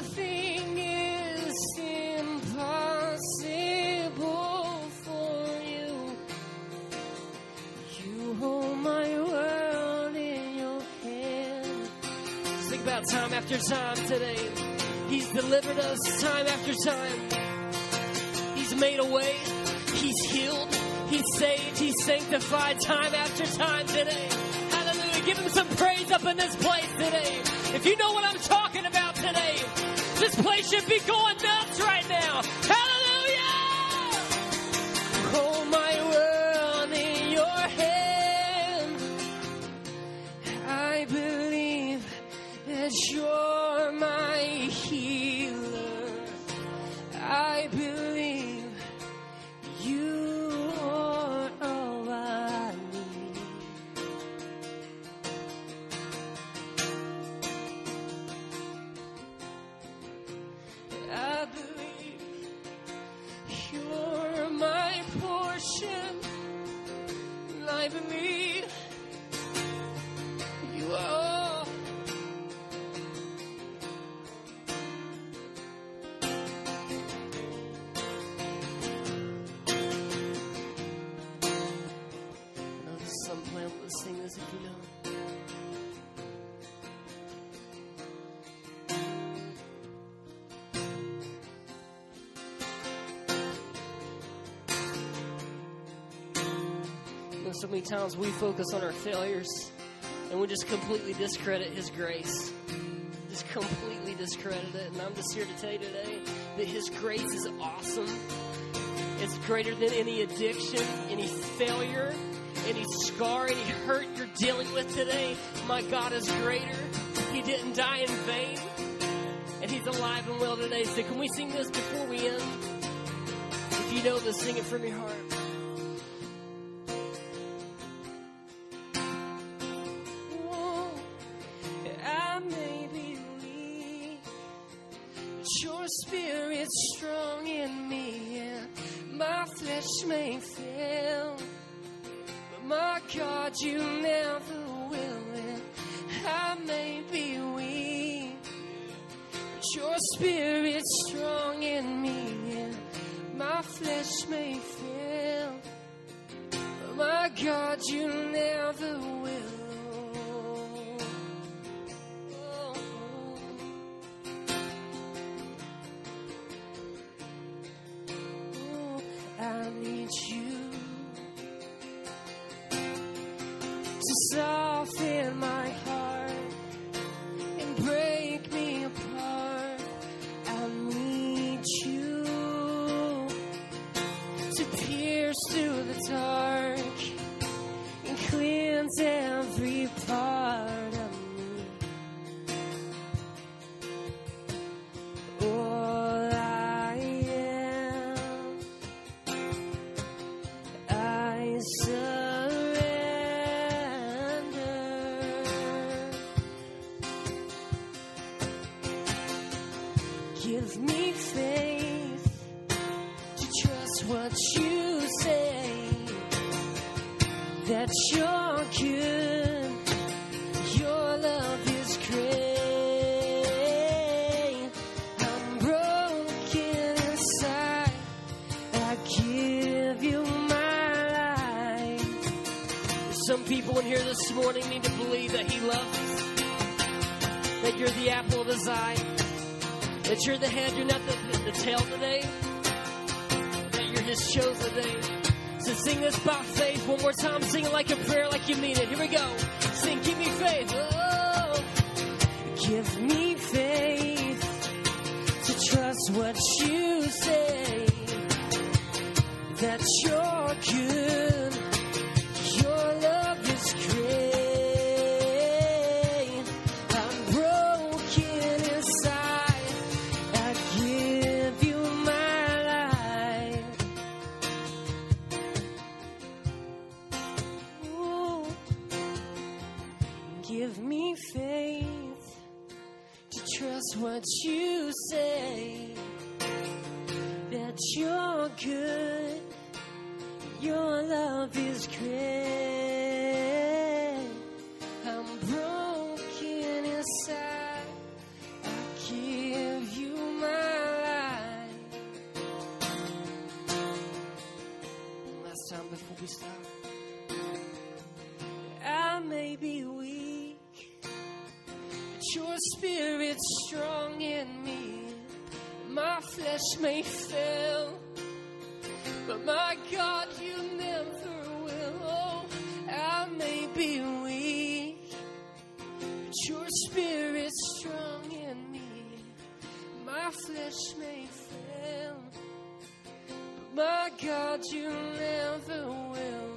Nothing is impossible for you. You hold my world in your hand. Let's think about time after time today. He's delivered us time after time. He's made a way. He's healed. He's saved. He's sanctified time after time today. Hallelujah. Give him some praise up in this place today. If you know what I'm talking about today, this place should be going nuts right now. Hallelujah! Hold my world in your hand. I believe that you're my healer. I believe you are all I need. I believe you're my portion. And I believe you are all. Some plan will sing this if you know. So many times we focus on our failures and we just completely discredit his grace. Just completely discredit it. And I'm just here to tell you today that his grace is awesome. It's greater than any addiction, any failure, any scar, any hurt you're dealing with today. My God is greater. He didn't die in vain. And he's alive and well today. So can we sing this before we end? If you know this, sing it from your heart. Spirit's strong in me, and my flesh may fail, but my God, you never will. And I may be weak, but your Spirit's strong in me, and my flesh may fail, but my God, you never will. I need you to soften my heart and break me apart. I need you to pierce through the dark and cleanse every part of me. All I am, I surrender. Give me faith to trust what you say, that you're good, your love is great. I'm broken inside, I give you my life. Some people in here this morning need to believe that he loves us, that you're the apple of his eye, that you're the head, you're not the tail today, that you're his chosen today. So sing this by faith one more time. Sing it like a prayer, like you mean it. Here we go. Sing, give me faith. Oh, give me faith to trust what you say, that you're good, your love is great. I'm broken inside, I give you my life. Ooh. Give me faith to trust what you say, that you're good, your love is great. I'm broken inside, I give you your spirit strong in me. My flesh may fail, but my God, you never will. Oh, I may be weak, but your spirit strong in me. My flesh may fail, but my God, you never will.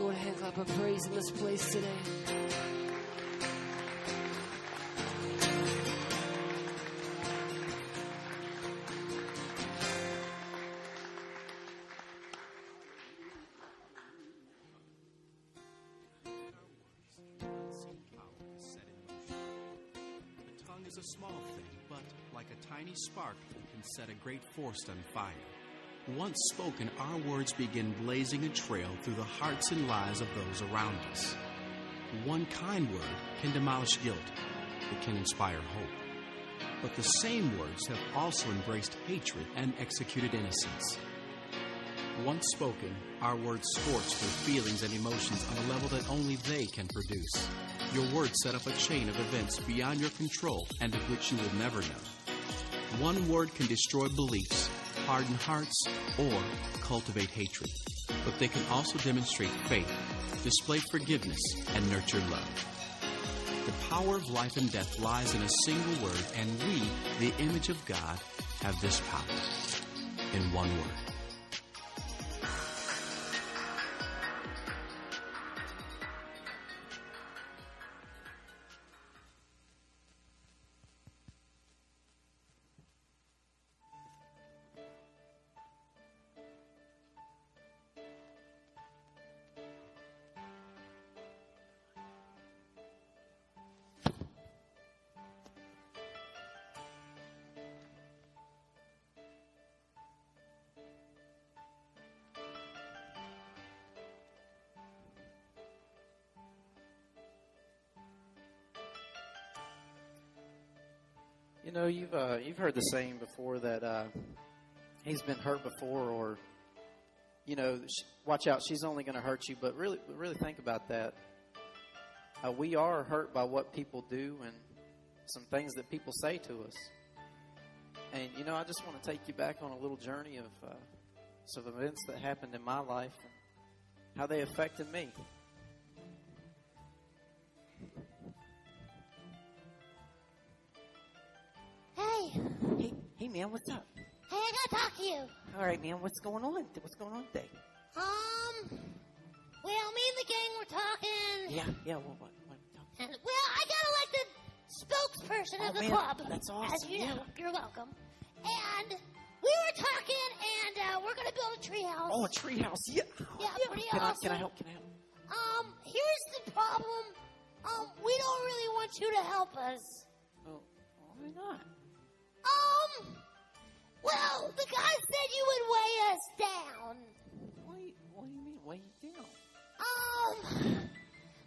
Lord, hand clap of praise in this place today. A small thing, but like a tiny spark can set a great forest on fire. Once spoken, our words begin blazing a trail through the hearts and lives of those around us. One kind word can demolish guilt. It can inspire hope. But the same words have also embraced hatred and executed innocence. Once spoken, our words scorch their feelings and emotions on a level that only they can produce. Your words set up a chain of events beyond your control and of which you will never know. One word can destroy beliefs, harden hearts, or cultivate hatred. But they can also demonstrate faith, display forgiveness, and nurture love. The power of life and death lies in a single word, and we, the image of God, have this power in one word. You know, you've heard the saying before that he's been hurt before, or, you know, watch out, she's only going to hurt you. But really think about that. We are hurt by what people do and some things that people say to us. And, you know, I just want to take you back on a little journey of some events that happened in my life and how they affected me. Hey, man, what's up? Hey, I gotta talk to you. All right, man, what's going on? What's going on today? Well, me and the gang were talking. Yeah, what are we talking about? Well, I got elected spokesperson of the club. That's awesome. As you know, you're welcome. And we were talking, and we're gonna build a treehouse. Oh, a treehouse, yeah. Yeah, pretty awesome. Can I help? Here's the problem. We don't really want you to help us. Oh, why not? Well, the guy said you would weigh us down. What do you mean, weigh you down?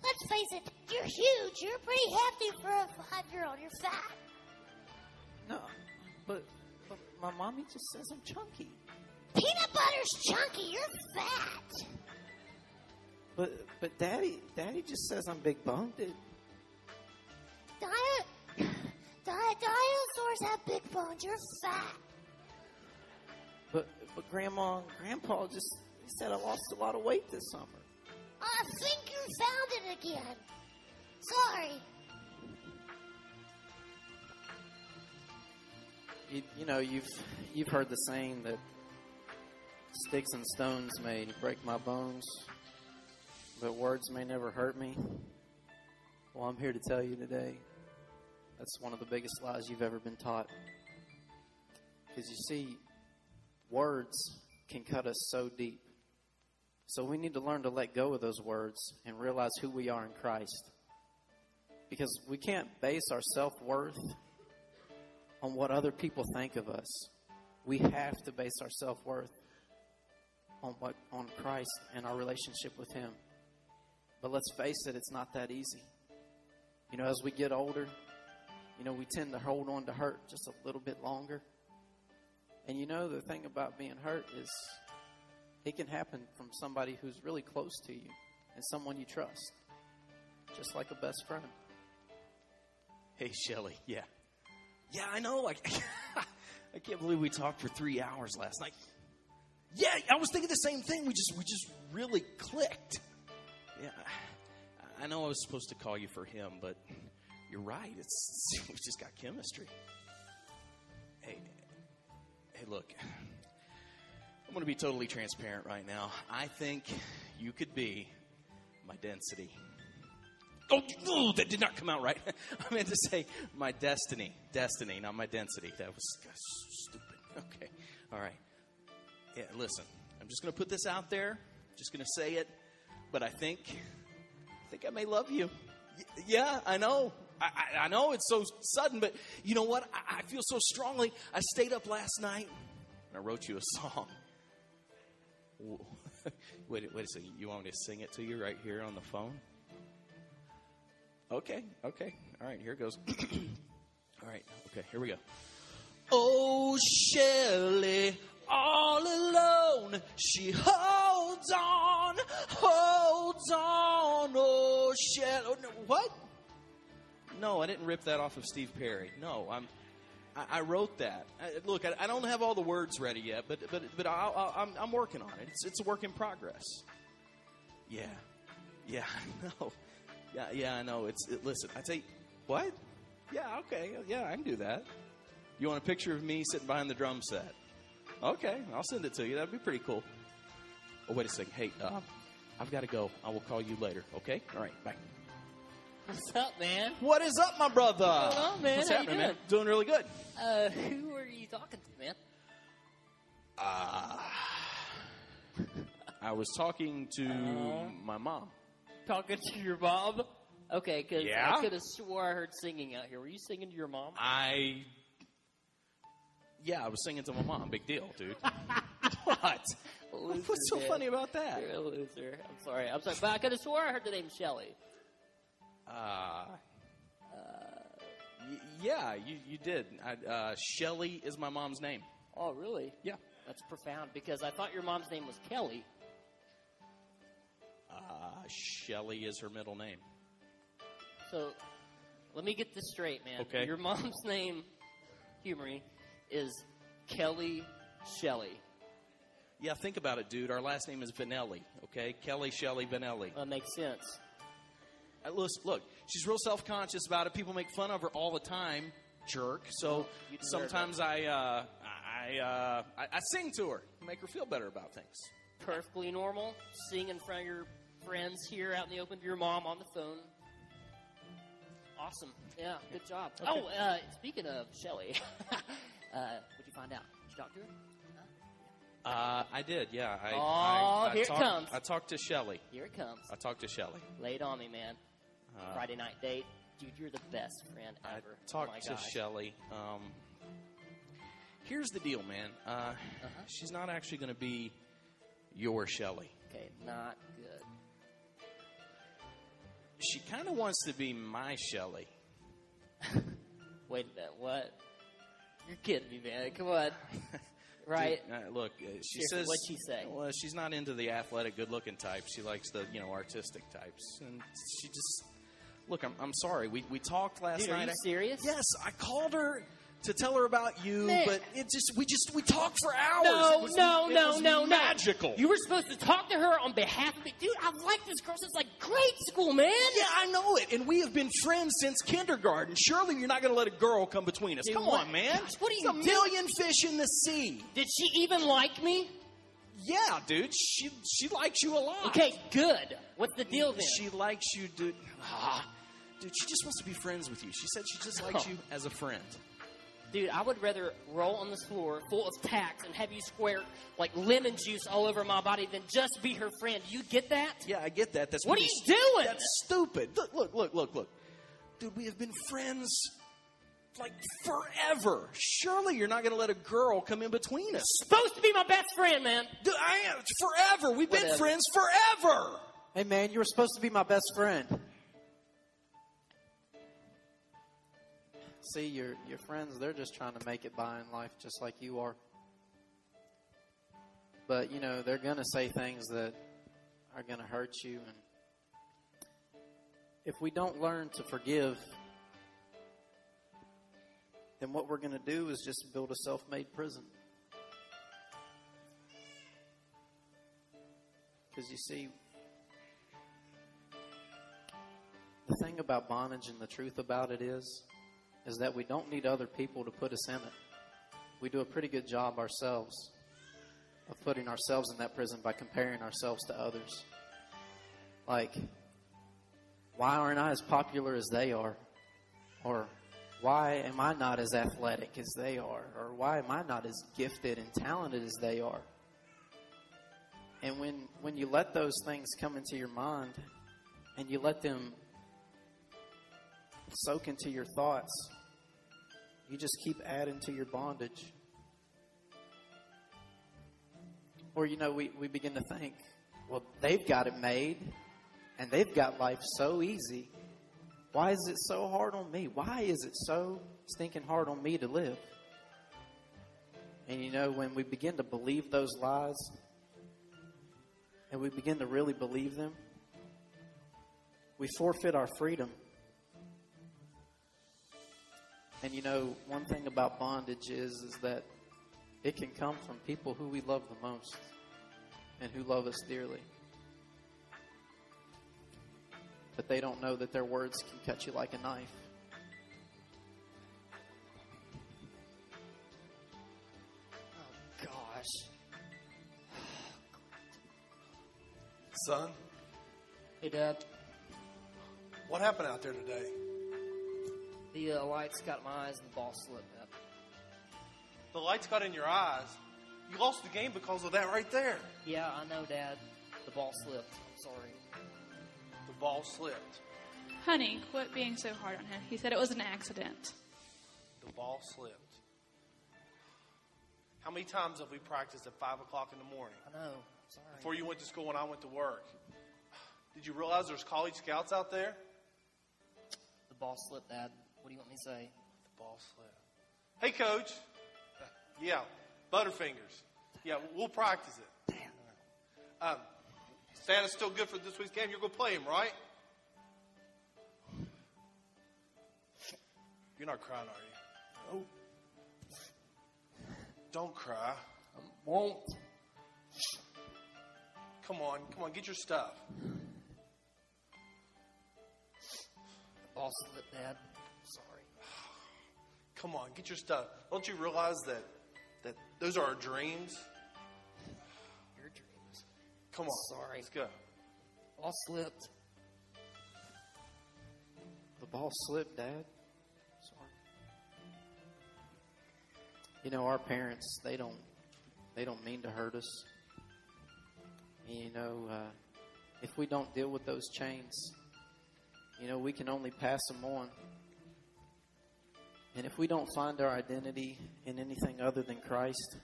Let's face it, you're huge. You're pretty hefty for a 5-year-old. You're fat. No, but my mommy just says I'm chunky. Peanut butter's chunky. You're fat. But Daddy just says I'm big boned. Dinosaurs have big bones. You're fat. But Grandma and Grandpa just said I lost a lot of weight this summer. I think you found it again. Sorry. You know, you've heard the saying that sticks and stones may break my bones, but words may never hurt me. Well, I'm here to tell you today, that's one of the biggest lies you've ever been taught. Because you see, words can cut us so deep. So we need to learn to let go of those words and realize who we are in Christ. Because we can't base our self-worth on what other people think of us. We have to base our self-worth on Christ and our relationship with Him. But let's face it, it's not that easy. You know, as we get older, you know, we tend to hold on to hurt just a little bit longer. And you know, the thing about being hurt is it can happen from somebody who's really close to you and someone you trust, just like a best friend. Hey, Shelly. Yeah. Yeah, I know. Like, I can't believe we talked for 3 hours last night. Yeah, I was thinking the same thing. We just really clicked. Yeah, I know I was supposed to call you for him, but you're right. We just got chemistry. Hey, look. I'm going to be totally transparent right now. I think you could be my density. Oh, that did not come out right. I meant to say my destiny, not my density. That was stupid. Okay. All right. Yeah, listen, I'm just going to put this out there. Just going to say it. But I think I may love you. Yeah, I know. I know it's so sudden, but you know what? I feel so strongly. I stayed up last night and I wrote you a song. Wait a second. You want me to sing it to you right here on the phone? Okay. All right, here it goes. All right, okay, here we go. Oh, Shelly, all alone, she holds on, oh, Shelly. Oh, no, what? No, I didn't rip that off of Steve Perry. No, I wrote that. I don't have all the words ready yet, but I'm working on it. It's a work in progress. Yeah, no. Yeah, I know. Listen, I tell you, what? Yeah, okay. Yeah, I can do that. You want a picture of me sitting behind the drum set? Okay, I'll send it to you. That'd be pretty cool. Oh, wait a second. Hey, I've got to go. I will call you later, okay? All right, bye. What's up, man? What is up, my brother? What's up, man? What's happening, man? Doing really good. Who are you talking to, man? I was talking to my mom. Talking to your mom? Okay, because I could have swore I heard singing out here. Were you singing to your mom? I was singing to my mom. Big deal, dude. What? Loser, what's so funny about that? You're a loser. I'm sorry. But I could have swore I heard the name Shelly. Yeah, you did. Shelly is my mom's name. Oh, really? Yeah. That's profound, because I thought your mom's name was Kelly. Shelly is her middle name. So, let me get this straight, man. Okay. Your mom's name, humor me, is Kelly Shelly. Yeah, think about it, dude. Our last name is Vanelli, okay? Kelly Shelly Vanelli. That makes sense. Look, she's real self-conscious about it. People make fun of her all the time, jerk. So, sometimes I sing to her, make her feel better about things. Perfectly normal. Sing in front of your friends here out in the open to your mom on the phone. Awesome. Yeah, good job. Okay. Speaking of Shelly, what'd you find out? Did you talk to her? Huh? I did, yeah. Here it comes. I talked to Shelly. Here it comes. I talked to Shelly. Lay it on me, man. Friday night date. Dude, you're the best friend ever. I talked to Shelly. Here's the deal, man. She's not actually going to be your Shelly. Okay, not good. She kind of wants to be my Shelly. Wait a minute, what? You're kidding me, man. Come on. Right? Dude, look, she says... What'd she say? Well, she's not into the athletic, good-looking types. She likes the, artistic types. And she just... Look, I'm sorry. We talked last night. Are you serious? Yes, I called her to tell her about you, man. But it we talked for hours. No, magical. You were supposed to talk to her on behalf of me. Dude, I've liked this girl since like grade school, man. Yeah, I know it. And we have been friends since kindergarten. Surely you're not going to let a girl come between us. Dude, come on, man. Gosh, what are you doing? It's a million fish in the sea. Did she even like me? Yeah, dude. She likes you a lot. Okay, good. What's the deal then? She likes you, dude. Dude, she just wants to be friends with you. She said she just likes you as a friend. Dude, I would rather roll on this floor full of tacks and have you squirt like lemon juice all over my body than just be her friend. You get that? Yeah, I get that. That's what are you doing? That's stupid. Look. Dude, we have been friends like forever. Surely you're not going to let a girl come in between us. You're supposed to be my best friend, man. Dude, I am. Forever. We've been friends forever. Hey, man, you were supposed to be my best friend. See, your friends, they're just trying to make it by in life just like you are. But, they're going to say things that are going to hurt you. And if we don't learn to forgive then what we're going to do is just build a self-made prison. Because you see, the thing about bondage and the truth about it is that we don't need other people to put us in it. We do a pretty good job ourselves of putting ourselves in that prison by comparing ourselves to others. Like, why aren't I as popular as they are? Or why am I not as athletic as they are? Or why am I not as gifted and talented as they are? And when you let those things come into your mind and you let them soak into your thoughts, you just keep adding to your bondage. Or, you know, we begin to think, well, they've got it made, and they've got life so easy. Why is it so hard on me? Why is it so stinking hard on me to live? And, you know, when we begin to believe those lies, and we begin to really believe them, we forfeit our freedom. And, you know, one thing about bondage is that it can come from people who we love the most and who love us dearly. But they don't know that their words can cut you like a knife. Oh, gosh. Son? Hey, Dad. What happened out there today? The lights got in my eyes and the ball slipped up. The lights got in your eyes? You lost the game because of that right there. Yeah, I know, Dad. The ball slipped. I'm sorry. The ball slipped. Honey, quit being so hard on him. He said it was an accident. The ball slipped. How many times have we practiced at 5 o'clock in the morning? I know. Sorry. Before you went to school and I went to work. Did you realize there's college scouts out there? The ball slipped, Dad. What do you want me to say? The ball slipped. Hey, Coach. Yeah, Butterfingers. Yeah, we'll practice it. Damn. Santa's still good for this week's game. You're going to play him, right? You're not crying, are you? No. Don't cry. I won't. Come on, get your stuff. Ball slipped, Dad. Sorry. Come on, get your stuff. Don't you realize that those are our dreams? Your dreams. Come on. Sorry. Let's go. Ball slipped. The ball slipped, Dad. Sorry. You know, our parents, they don't mean to hurt us. You know, if we don't deal with those chains, you know, we can only pass them on. And if we don't find our identity in anything other than Christ,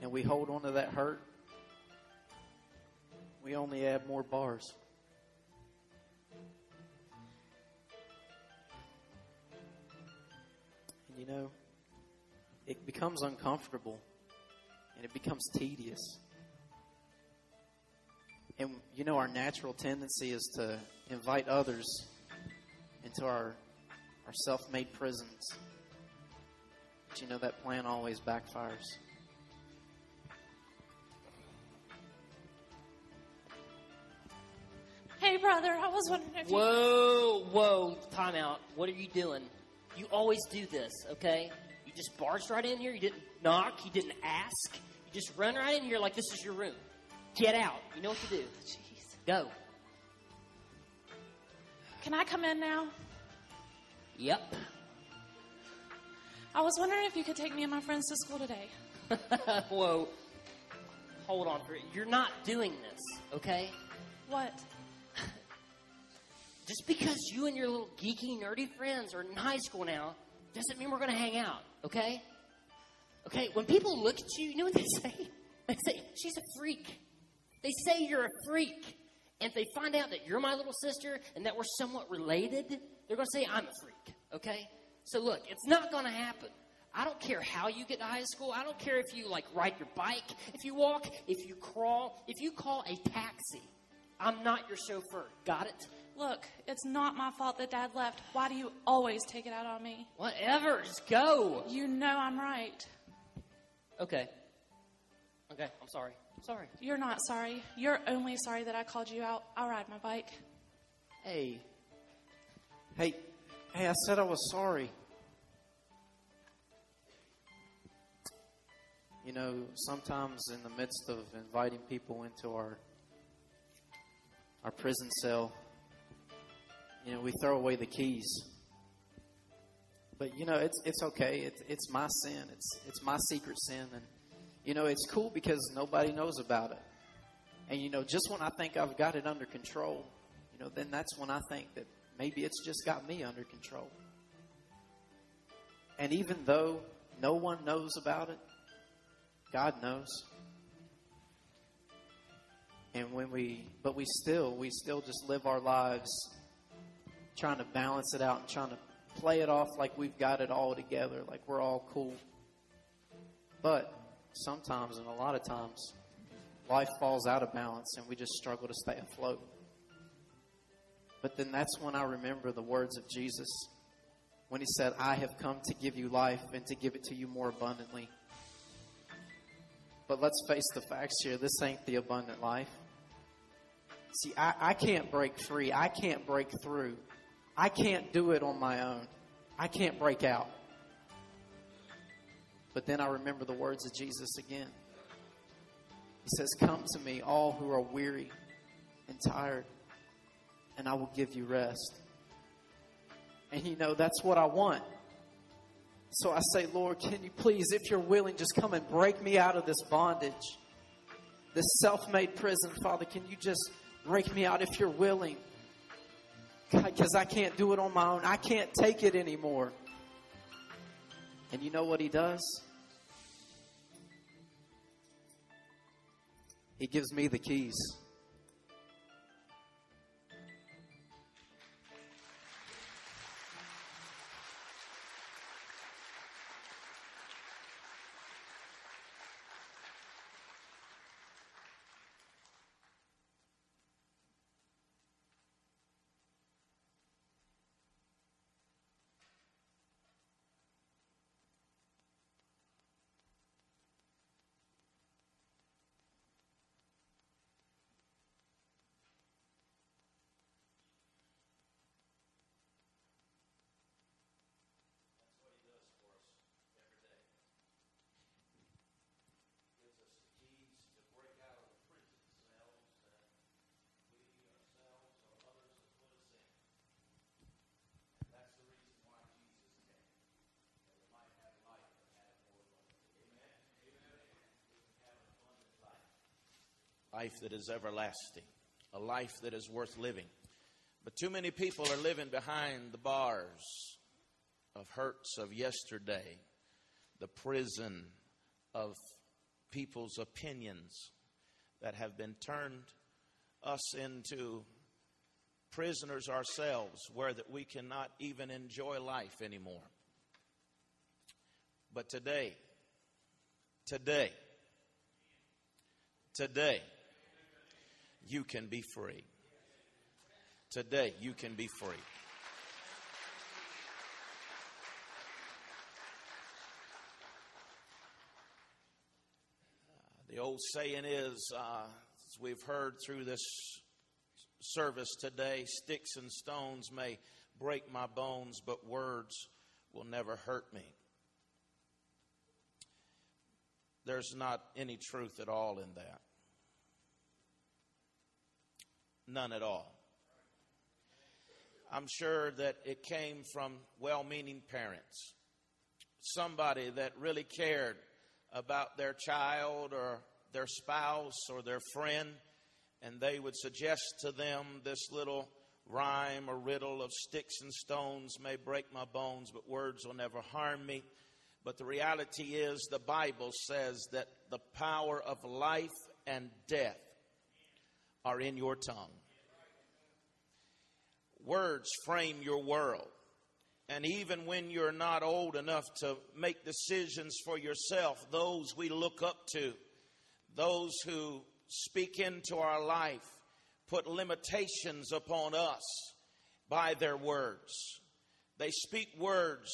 and we hold on to that hurt, we only add more bars. And you know, it becomes uncomfortable, and it becomes tedious. And, you know, our natural tendency is to invite others into our self-made prisons. But, you know, that plan always backfires. Hey, brother, I was wondering if you... Whoa, time out. What are you doing? You always do this, okay? You just barged right in here. You didn't knock. You didn't ask. You just run right in here like this is your room. Get out. You know what to do. Jeez. Go. Can I come in now? Yep. I was wondering if you could take me and my friends to school today. Whoa. Hold on. You're not doing this, okay? What? Just because you and your little geeky, nerdy friends are in high school now doesn't mean we're going to hang out, okay? Okay, when people look at you, you know what they say? They say, she's a freak. They say you're a freak. And if they find out that you're my little sister and that we're somewhat related, they're going to say I'm a freak, okay? So, look, it's not going to happen. I don't care how you get to high school. I don't care if you, like, ride your bike, if you walk, if you crawl, if you call a taxi. I'm not your chauffeur. Got it? Look, it's not my fault that Dad left. Why do you always take it out on me? Whatever, just go. You know I'm right. Okay, I'm sorry. You're not sorry. You're only sorry that I called you out. I'll ride my bike. Hey, I said I was sorry. You know, sometimes in the midst of inviting people into our prison cell, you know, we throw away the keys. But you know, it's okay. It's my sin. It's my secret sin, and you know, it's cool because nobody knows about it. And you know, just when I think I've got it under control, you know, then that's when I think that maybe it's just got me under control. And even though no one knows about it, God knows. And we still just live our lives trying to balance it out and trying to play it off like we've got it all together, like we're all cool. But sometimes and a lot of times, life falls out of balance and we just struggle to stay afloat. But then that's when I remember the words of Jesus when he said, I have come to give you life and to give it to you more abundantly. But let's face the facts here. This ain't the abundant life. See, I can't break free. I can't break through. I can't do it on my own. I can't break out. But then I remember the words of Jesus again. He says, come to me, all who are weary and tired, and I will give you rest. And you know, that's what I want. So I say, Lord, can you please, if you're willing, just come and break me out of this bondage, this self-made prison. Father, can you just break me out if you're willing? God, because I can't do it on my own. I can't take it anymore. And you know what he does? He gives me the keys. Life that is everlasting, a life that is worth living. But too many people are living behind the bars of hurts of yesterday, the prison of people's opinions that have been turned us into prisoners ourselves, where that we cannot even enjoy life anymore. But today, you can be free. Today, you can be free. The old saying is, as we've heard through this service today, sticks and stones may break my bones, but words will never hurt me. There's not any truth at all in that. None at all. I'm sure that it came from well-meaning parents. Somebody that really cared about their child or their spouse or their friend, and they would suggest to them this little rhyme or riddle of sticks and stones may break my bones, but words will never harm me. But the reality is the Bible says that the power of life and death are in your tongue. Words frame your world. And even when you're not old enough to make decisions for yourself, those we look up to, those who speak into our life, put limitations upon us by their words. They speak words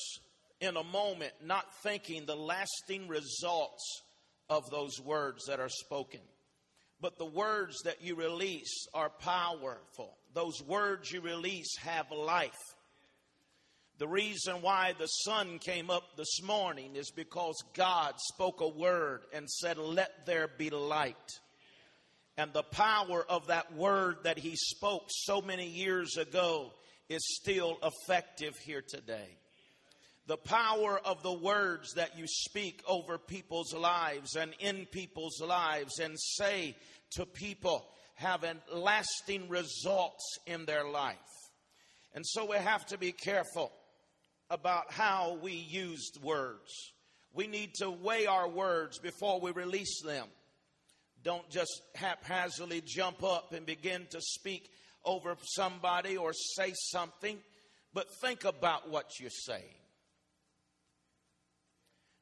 in a moment, not thinking the lasting results of those words that are spoken. But the words that you release are powerful. Those words you release have life. The reason why the sun came up this morning is because God spoke a word and said, "Let there be light." And the power of that word that he spoke so many years ago is still effective here today. The power of the words that you speak over people's lives and in people's lives and say to people have lasting results in their life. And so we have to be careful about how we use words. We need to weigh our words before we release them. Don't just haphazardly jump up and begin to speak over somebody or say something, but think about what you're saying.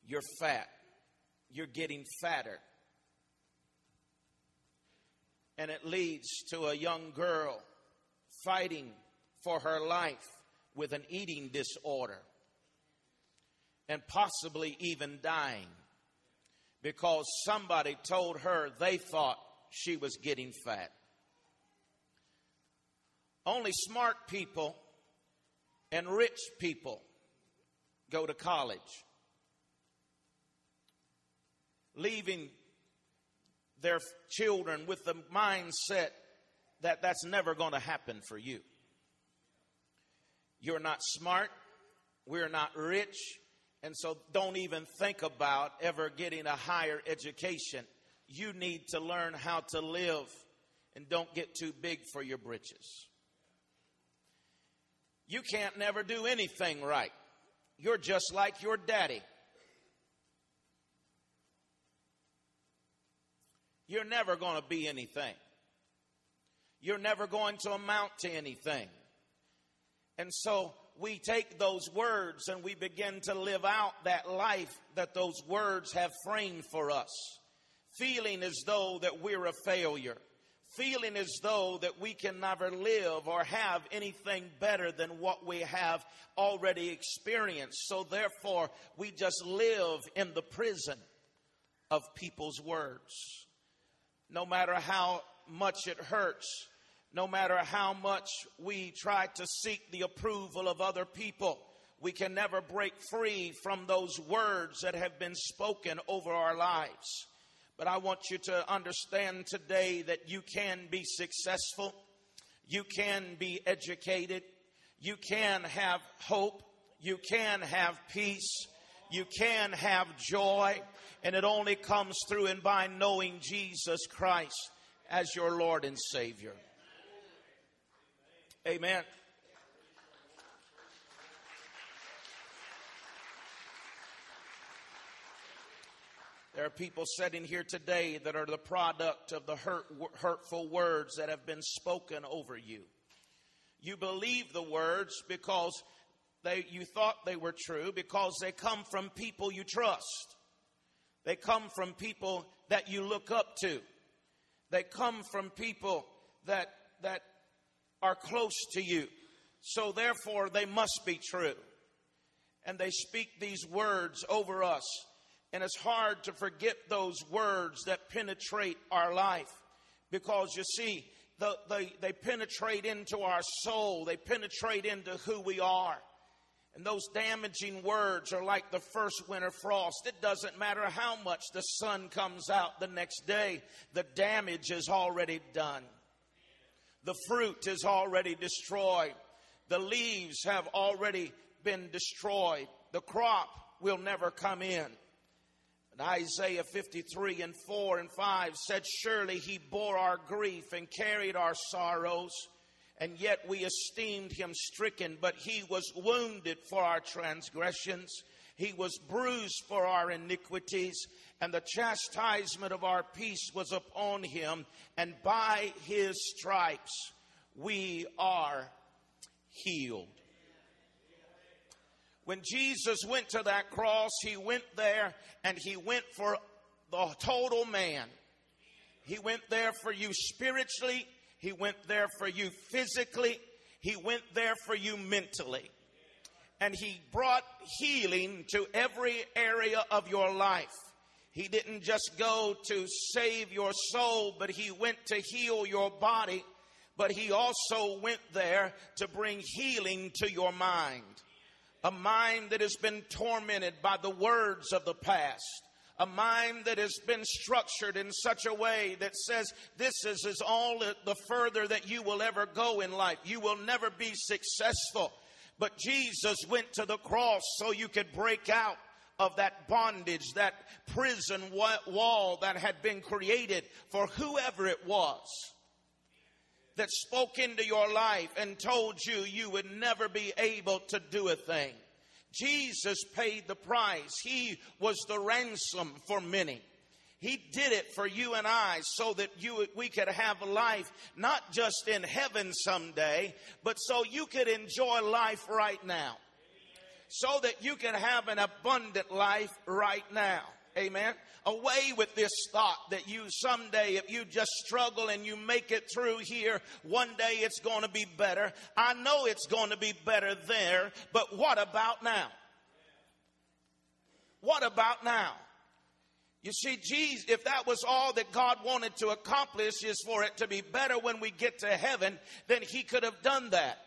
You're fat. You're getting fatter. And it leads to a young girl fighting for her life with an eating disorder and possibly even dying because somebody told her they thought she was getting fat. Only smart people and rich people go to college, leaving their children with the mindset that that's never going to happen for you. You're not smart, we're not rich, and so don't even think about ever getting a higher education. You need to learn how to live and don't get too big for your britches. You can't never do anything right. You're just like your daddy. You're never going to be anything. You're never going to amount to anything. And so we take those words and we begin to live out that life that those words have framed for us. Feeling as though that we're a failure. Feeling as though that we can never live or have anything better than what we have already experienced. So therefore, we just live in the prison of people's words. No matter how much it hurts, no matter how much we try to seek the approval of other people, we can never break free from those words that have been spoken over our lives. But I want you to understand today that you can be successful, you can be educated, you can have hope, you can have peace, you can have joy, and it only comes through and by knowing Jesus Christ as your Lord and Savior. Amen. There are people sitting here today that are the product of the hurtful words that have been spoken over you. You believe the words because you thought they were true because they come from people you trust. They come from people that you look up to. They come from people that are close to you. So therefore, they must be true. And they speak these words over us. And it's hard to forget those words that penetrate our life. Because you see, they penetrate into our soul. They penetrate into who we are. And those damaging words are like the first winter frost. It doesn't matter how much the sun comes out the next day, the damage is already done. The fruit is already destroyed. The leaves have already been destroyed. The crop will never come in. And Isaiah 53 and 4 and 5 said, "Surely he bore our grief and carried our sorrows. And yet we esteemed him stricken, but he was wounded for our transgressions. He was bruised for our iniquities, and the chastisement of our peace was upon him. And by his stripes we are healed." When Jesus went to that cross, he went there and he went for the total man. He went there for you spiritually. He went there for you physically. He went there for you mentally. And he brought healing to every area of your life. He didn't just go to save your soul, but he went to heal your body. But he also went there to bring healing to your mind. A mind that has been tormented by the words of the past. A mind that has been structured in such a way that says this is all the further that you will ever go in life. You will never be successful. But Jesus went to the cross so you could break out of that bondage, that prison wall that had been created for whoever it was that spoke into your life and told you you would never be able to do a thing. Jesus paid the price. He was the ransom for many. He did it for you and I so that we could have life, not just in heaven someday, but so you could enjoy life right now. So that you can have an abundant life right now. Amen. Away with this thought that you someday, if you just struggle and you make it through here, one day it's going to be better. I know it's going to be better there, but what about now? What about now? You see, Jesus, if that was all that God wanted to accomplish is for it to be better when we get to heaven, then he could have done that.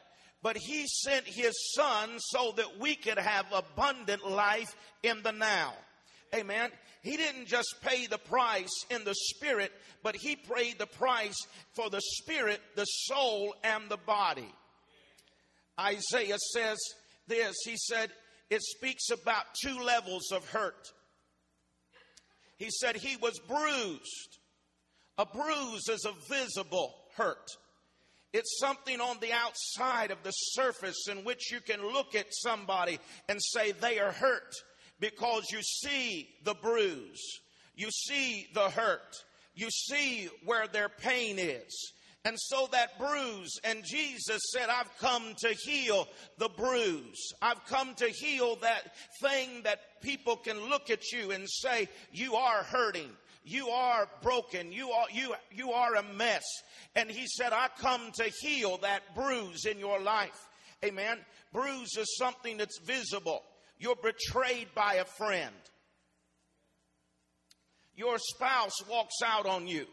But he sent his son so that we could have abundant life in the now. Amen. He didn't just pay the price in the spirit, but he paid the price for the spirit, the soul, and the body. Isaiah says this. He said, it speaks about two levels of hurt. He said he was bruised. A bruise is a visible hurt. It's something on the outside of the surface in which you can look at somebody and say they are hurt. Because you see the bruise, you see the hurt, you see where their pain is. And so that bruise, and Jesus said, I've come to heal the bruise. I've come to heal that thing that people can look at you and say, you are hurting. You are broken. You are a mess. And he said, I come to heal that bruise in your life. Amen. Bruise is something that's visible. You're betrayed by a friend. Your spouse walks out on you.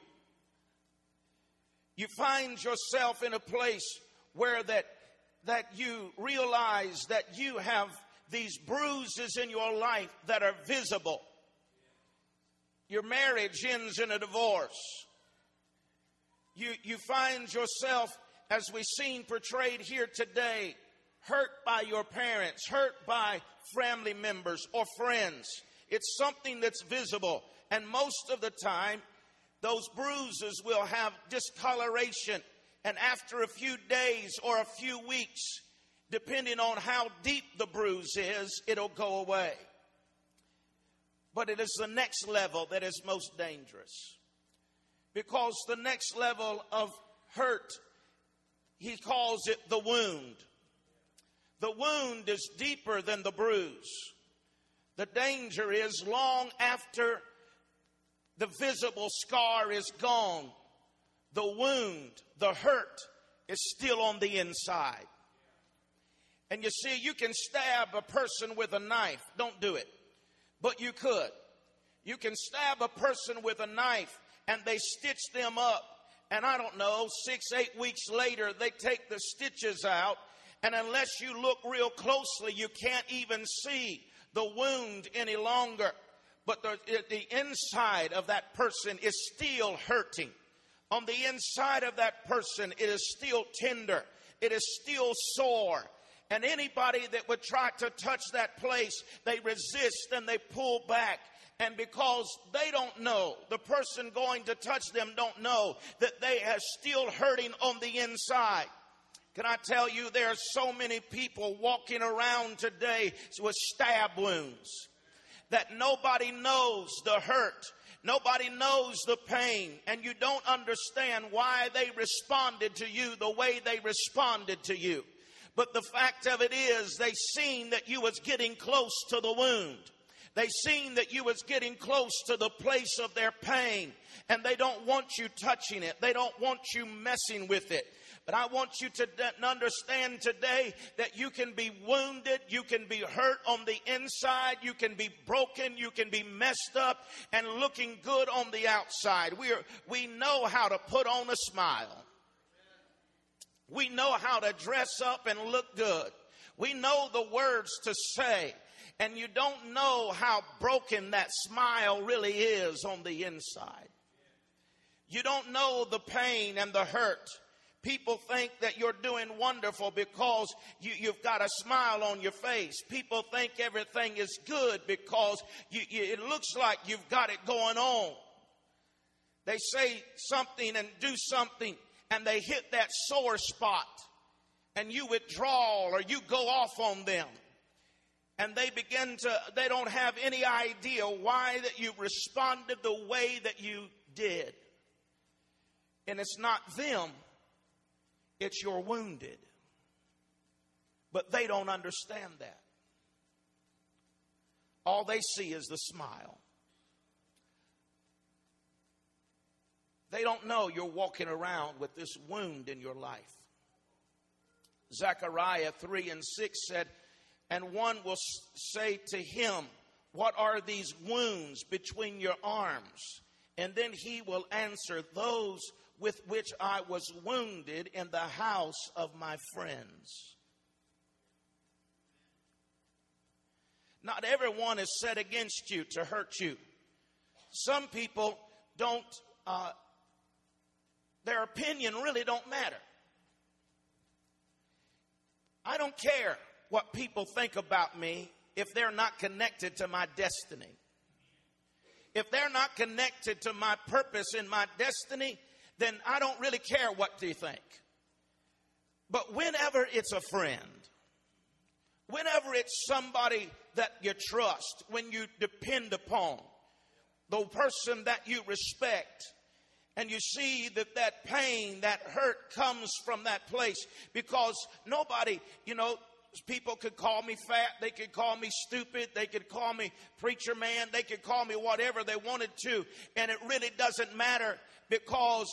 You find yourself in a place where that you realize that you have these bruises in your life that are visible. Your marriage ends in a divorce. You find yourself, as we've seen portrayed here today, hurt by your parents, hurt by family members or friends. It's something that's visible. And most of the time, those bruises will have discoloration. And after a few days or a few weeks, depending on how deep the bruise is, it'll go away. But it is the next level that is most dangerous. Because the next level of hurt, he calls it the wound. The wound is deeper than the bruise. The danger is long after the visible scar is gone, the wound, the hurt is still on the inside. And you see, you can stab a person with a knife. Don't do it. But you could. You can stab a person with a knife and they stitch them up. And I don't know, 6-8 weeks later, they take the stitches out. And unless you look real closely, you can't even see the wound any longer. But the inside of that person is still hurting. On the inside of that person, it is still tender. It is still sore. And anybody that would try to touch that place, they resist and they pull back. And because they don't know, the person going to touch them don't know that they are still hurting on the inside. Can I tell you, there are so many people walking around today with stab wounds that nobody knows the hurt. Nobody knows the pain. And you don't understand why they responded to you the way they responded to you. But the fact of it is, they seen that you was getting close to the wound. They seen that you was getting close to the place of their pain, and they don't want you touching it. They don't want you messing with it. But I want you to understand today that you can be wounded, you can be hurt on the inside, you can be broken, you can be messed up and looking good on the outside. We know how to put on a smile. We know how to dress up and look good. We know the words to say, and you don't know how broken that smile really is on the inside. You don't know the pain and the hurt. People think that you're doing wonderful because you've got a smile on your face. People think everything is good because it looks like you've got it going on. They say something and do something, and they hit that sore spot, and you withdraw or you go off on them. And they begin to, they don't have any idea why that you responded the way that you did. And it's not them. It's you're wounded. But they don't understand that. All they see is the smile. They don't know you're walking around with this wound in your life. Zechariah 3:6 said, "And one will say to him, 'What are these wounds between your arms?' And then he will answer, 'Those with which I was wounded in the house of my friends.'" Not everyone is set against you to hurt you. Some people don't, their opinion really don't matter. I don't care what people think about me if they're not connected to my destiny. If they're not connected to my purpose and my destiny, then I don't really care what they think. But whenever it's a friend, whenever it's somebody that you trust, when you depend upon, the person that you respect, and you see that that pain, that hurt comes from that place, because nobody, people could call me fat, they could call me stupid, they could call me preacher man, they could call me whatever they wanted to, and it really doesn't matter because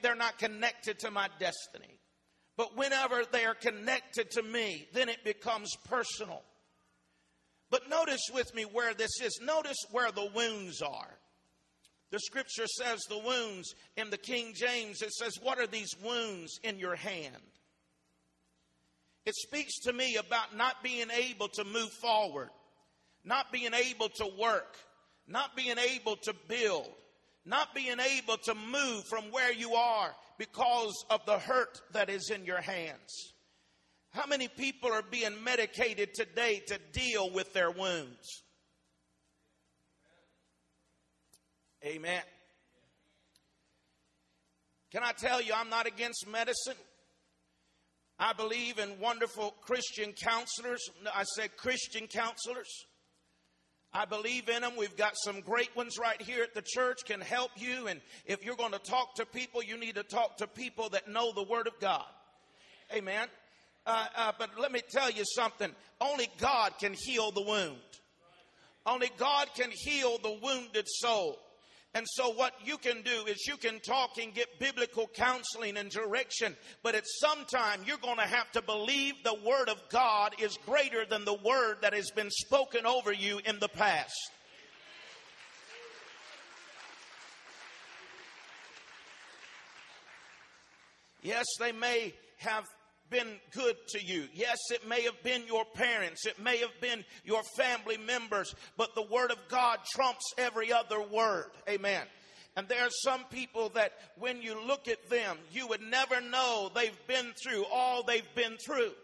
they're not connected to my destiny. But whenever they are connected to me, then it becomes personal. But notice with me where this is. Notice where the wounds are. The scripture says the wounds in the King James, it says, "What are these wounds in your hand?" It speaks to me about not being able to move forward, not being able to work, not being able to build, not being able to move from where you are because of the hurt that is in your hands. How many people are being medicated today to deal with their wounds? Amen. Can I tell you, I'm not against medicine. I believe in wonderful Christian counselors. I said Christian counselors. I believe in them. We've got some great ones right here at the church can help you. And if you're going to talk to people, you need to talk to people that know the Word of God. Amen. But let me tell you something. Only God can heal the wound. Only God can heal the wounded soul. And so what you can do is you can talk and get biblical counseling and direction, but at some time you're going to have to believe the Word of God is greater than the word that has been spoken over you in the past. Yes, they may have been good to you. Yes, it may have been your parents. It may have been your family members, but the Word of God trumps every other word. Amen. And there are some people that when you look at them, you would never know they've been through all they've been through.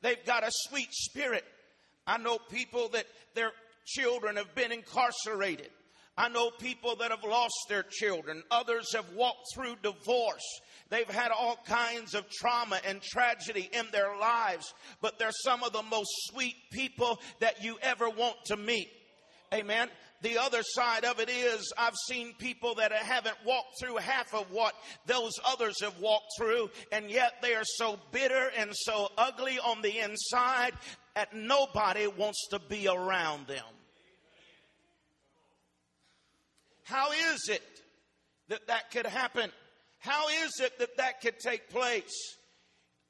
They've got a sweet spirit. I know people that their children have been incarcerated. I know people that have lost their children. Others have walked through divorce. They've had all kinds of trauma and tragedy in their lives, but they're some of the most sweet people that you ever want to meet. Amen. The other side of it is I've seen people that haven't walked through half of what those others have walked through, and yet they are so bitter and so ugly on the inside. that nobody wants to be around them. How is it that that could happen? How is it that that could take place?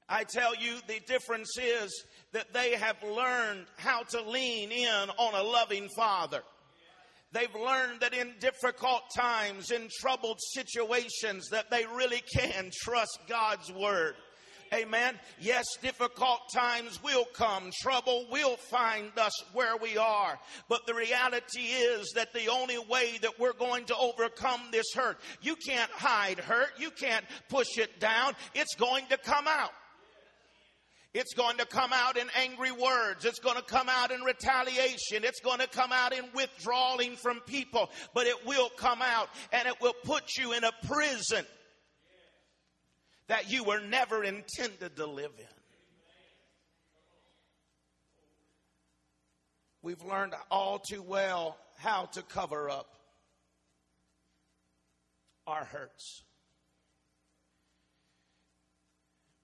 I tell you, the difference is that they have learned how to lean in on a loving Father. They've learned that in difficult times, in troubled situations, that they really can trust God's word. Amen. Yes, difficult times will come. Trouble will find us where we are. But the reality is that the only way that we're going to overcome this hurt, you can't hide hurt. You can't push it down. It's going to come out. It's going to come out in angry words. It's going to come out in retaliation. It's going to come out in withdrawing from people. But it will come out, and it will put you in a prison that you were never intended to live in. We've learned all too well how to cover up our hurts.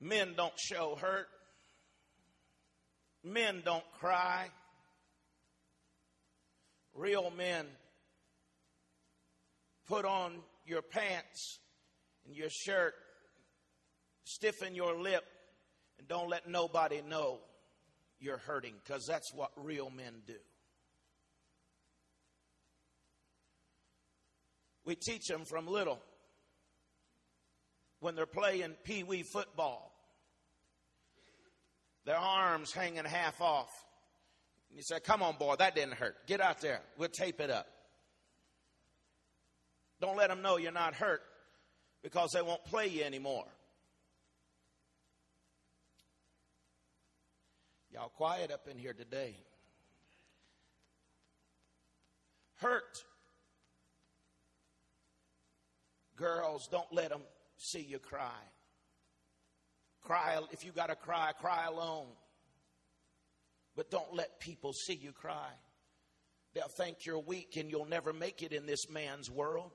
Men don't show hurt. Men don't cry. Real men put on your pants and your shirt, stiffen your lip, and don't let nobody know you're hurting, because that's what real men do. We teach them from little. When they're playing pee-wee football, their arms hanging half off. And you say, come on, boy, that didn't hurt. Get out there. We'll tape it up. Don't let them know you're not hurt, because they won't play you anymore. Y'all quiet up in here today. Hurt. Girls, don't let them see you cry. Cry, if you got to cry, cry alone. But don't let people see you cry. They'll think you're weak and you'll never make it in this man's world.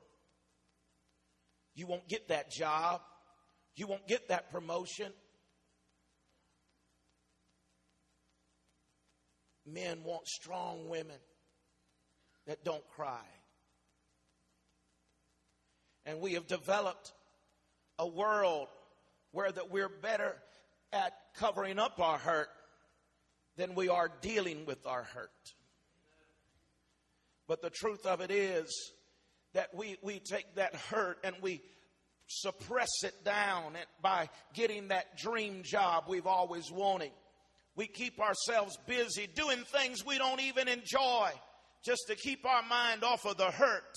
You won't get that job. You won't get that promotion. Men want strong women that don't cry. And we have developed a world where that we're better at covering up our hurt than we are dealing with our hurt. But the truth of it is that we take that hurt and we suppress it down by getting that dream job we've always wanted. We keep ourselves busy doing things we don't even enjoy just to keep our mind off of the hurt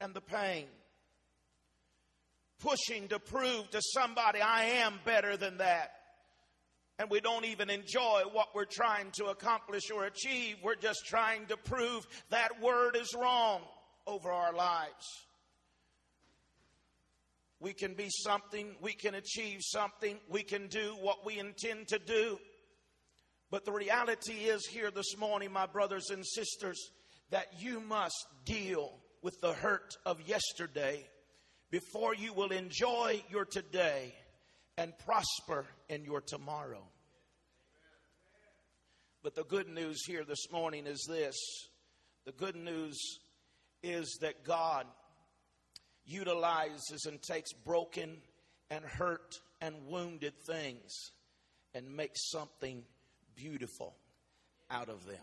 and the pain. Pushing to prove to somebody I am better than that. And we don't even enjoy what we're trying to accomplish or achieve. We're just trying to prove that word is wrong over our lives. We can be something. We can achieve something. We can do what we intend to do. But the reality is here this morning, my brothers and sisters, that you must deal with the hurt of yesterday before you will enjoy your today and prosper in your tomorrow. But the good news here this morning is this. The good news is that God utilizes and takes broken and hurt and wounded things and makes something beautiful out of them.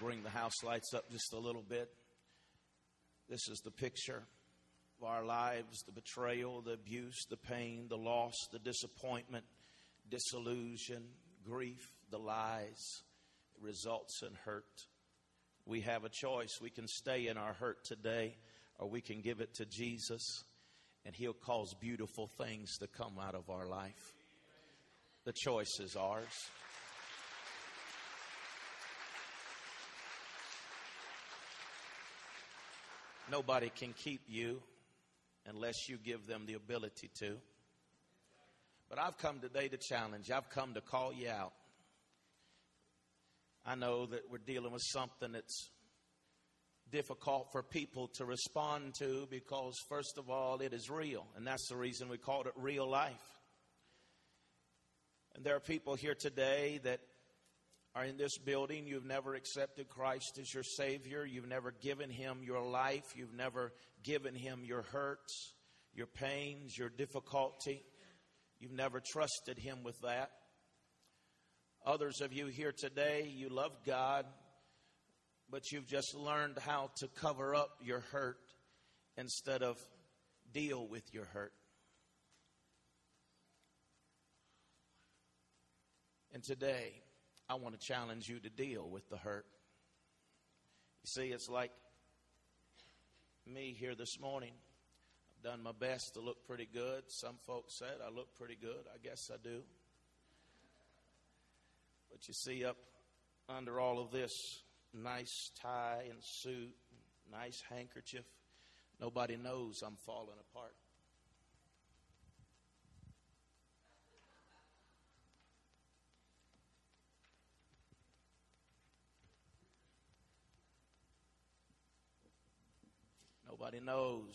Bring the house lights up just a little bit. This is the picture of our lives, the betrayal, the abuse, the pain, the loss, the disappointment, disillusion, grief, the lies. It results in hurt. We have a choice. We can stay in our hurt today, or we can give it to Jesus, and He'll cause beautiful things to come out of our life. The choice is ours. Nobody can keep you unless you give them the ability to. But I've come today to challenge. I've come to call you out. I know that we're dealing with something that's difficult for people to respond to because, first of all, it is real. And that's the reason we called it real life. And there are people here today that are in this building. You've never accepted Christ as your Savior. You've never given Him your life. You've never given Him your hurts, your pains, your difficulty. You've never trusted Him with that. Others of you here today, you love God, but you've just learned how to cover up your hurt instead of deal with your hurt. And today, I want to challenge you to deal with the hurt. You see, it's like me here this morning. I've done my best to look pretty good. Some folks said I look pretty good. I guess I do. But you see, up under all of this nice tie and suit, nice handkerchief, nobody knows I'm falling apart. Nobody knows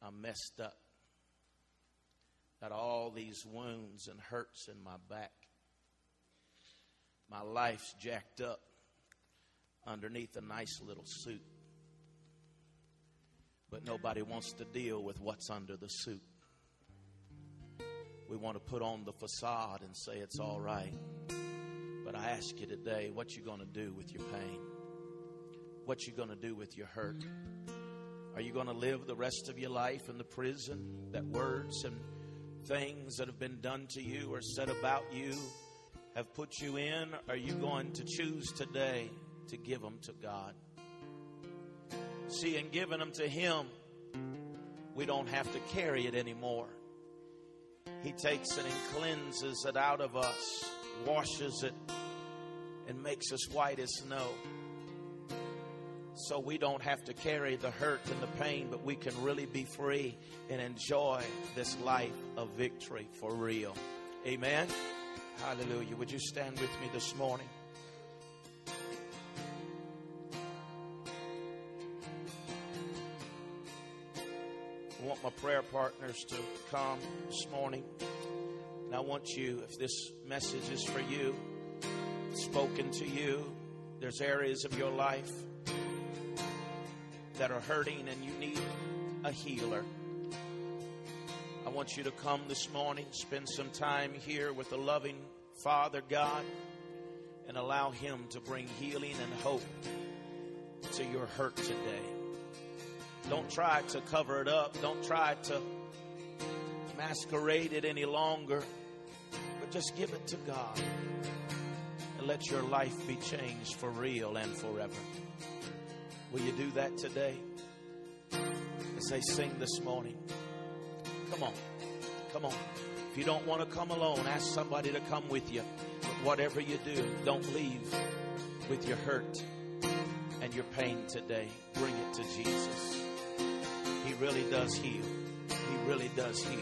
I'm messed up. Got all these wounds and hurts in my back. My life's jacked up underneath a nice little suit. But nobody wants to deal with what's under the suit. We want to put on the facade and say it's all right. But I ask you today, what you going to do with your pain? What you going to do with your hurt? Are you going to live the rest of your life in the prison that words and things that have been done to you or said about you have put you in? Are you going to choose today to give them to God? See, in giving them to Him, we don't have to carry it anymore. He takes it and cleanses it out of us, washes it, and makes us white as snow. So we don't have to carry the hurt and the pain, but we can really be free and enjoy this life of victory for real. Amen. Hallelujah. Would you stand with me this morning? I want my prayer partners to come this morning. And I want you, if this message is for you, spoken to you, there's areas of your life that are hurting and you need a healer. I want you to come this morning, spend some time here with the loving Father God, and allow Him to bring healing and hope to your hurt today. Don't try to cover it up. Don't try to masquerade it any longer, but just give it to God and let your life be changed for real and forever. Will you do that today? As they sing this morning. Come on. Come on. If you don't want to come alone, ask somebody to come with you. But whatever you do, don't leave with your hurt and your pain today. Bring it to Jesus. He really does heal. He really does heal.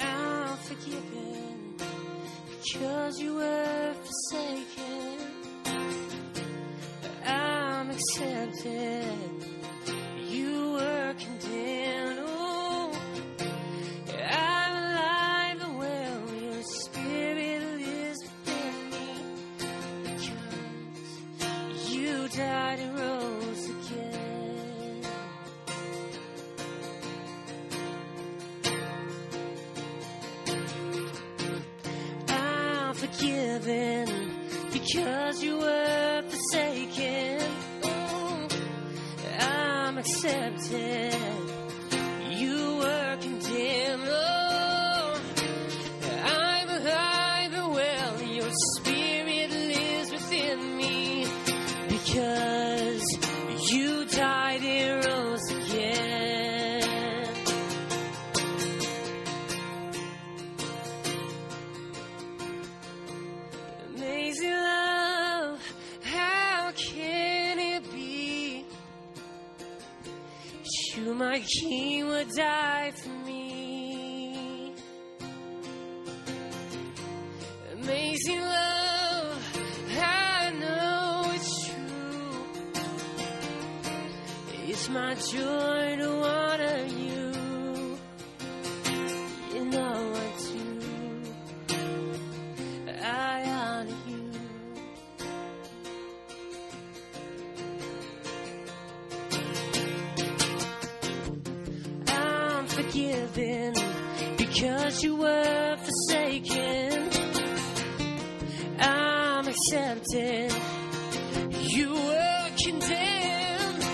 I'm forgiven because you were forsaken. I'm accepted. You were condemned. Oh, I'm alive and well. Your Spirit lives within me because you died and rose again. I'm forgiven because you were forsaken. I'm accepted. You were condemned. Oh, I'm alive and well. Your Spirit lives within me because you died and rose again. Amazing love, how can it be? You, my King, would die for me. Amazing love, I know it's true. It's my joy to honor you in all I do. I honor you. heaven because you were forsaken. I'm accepted. You were condemned,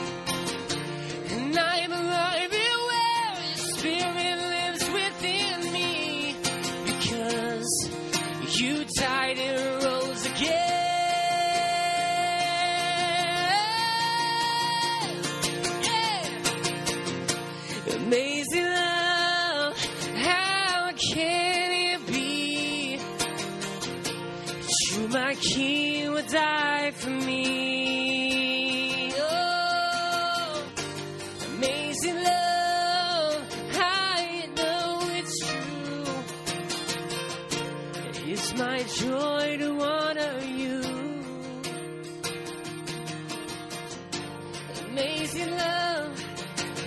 and I'm alive and well. Your spirit lives within me because you died and rose again. Amazing love, how can it be that you, my King, would die for me? Oh, amazing love, I know it's true. It's my joy to honor you. Amazing love,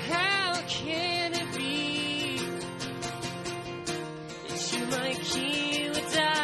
how can my key without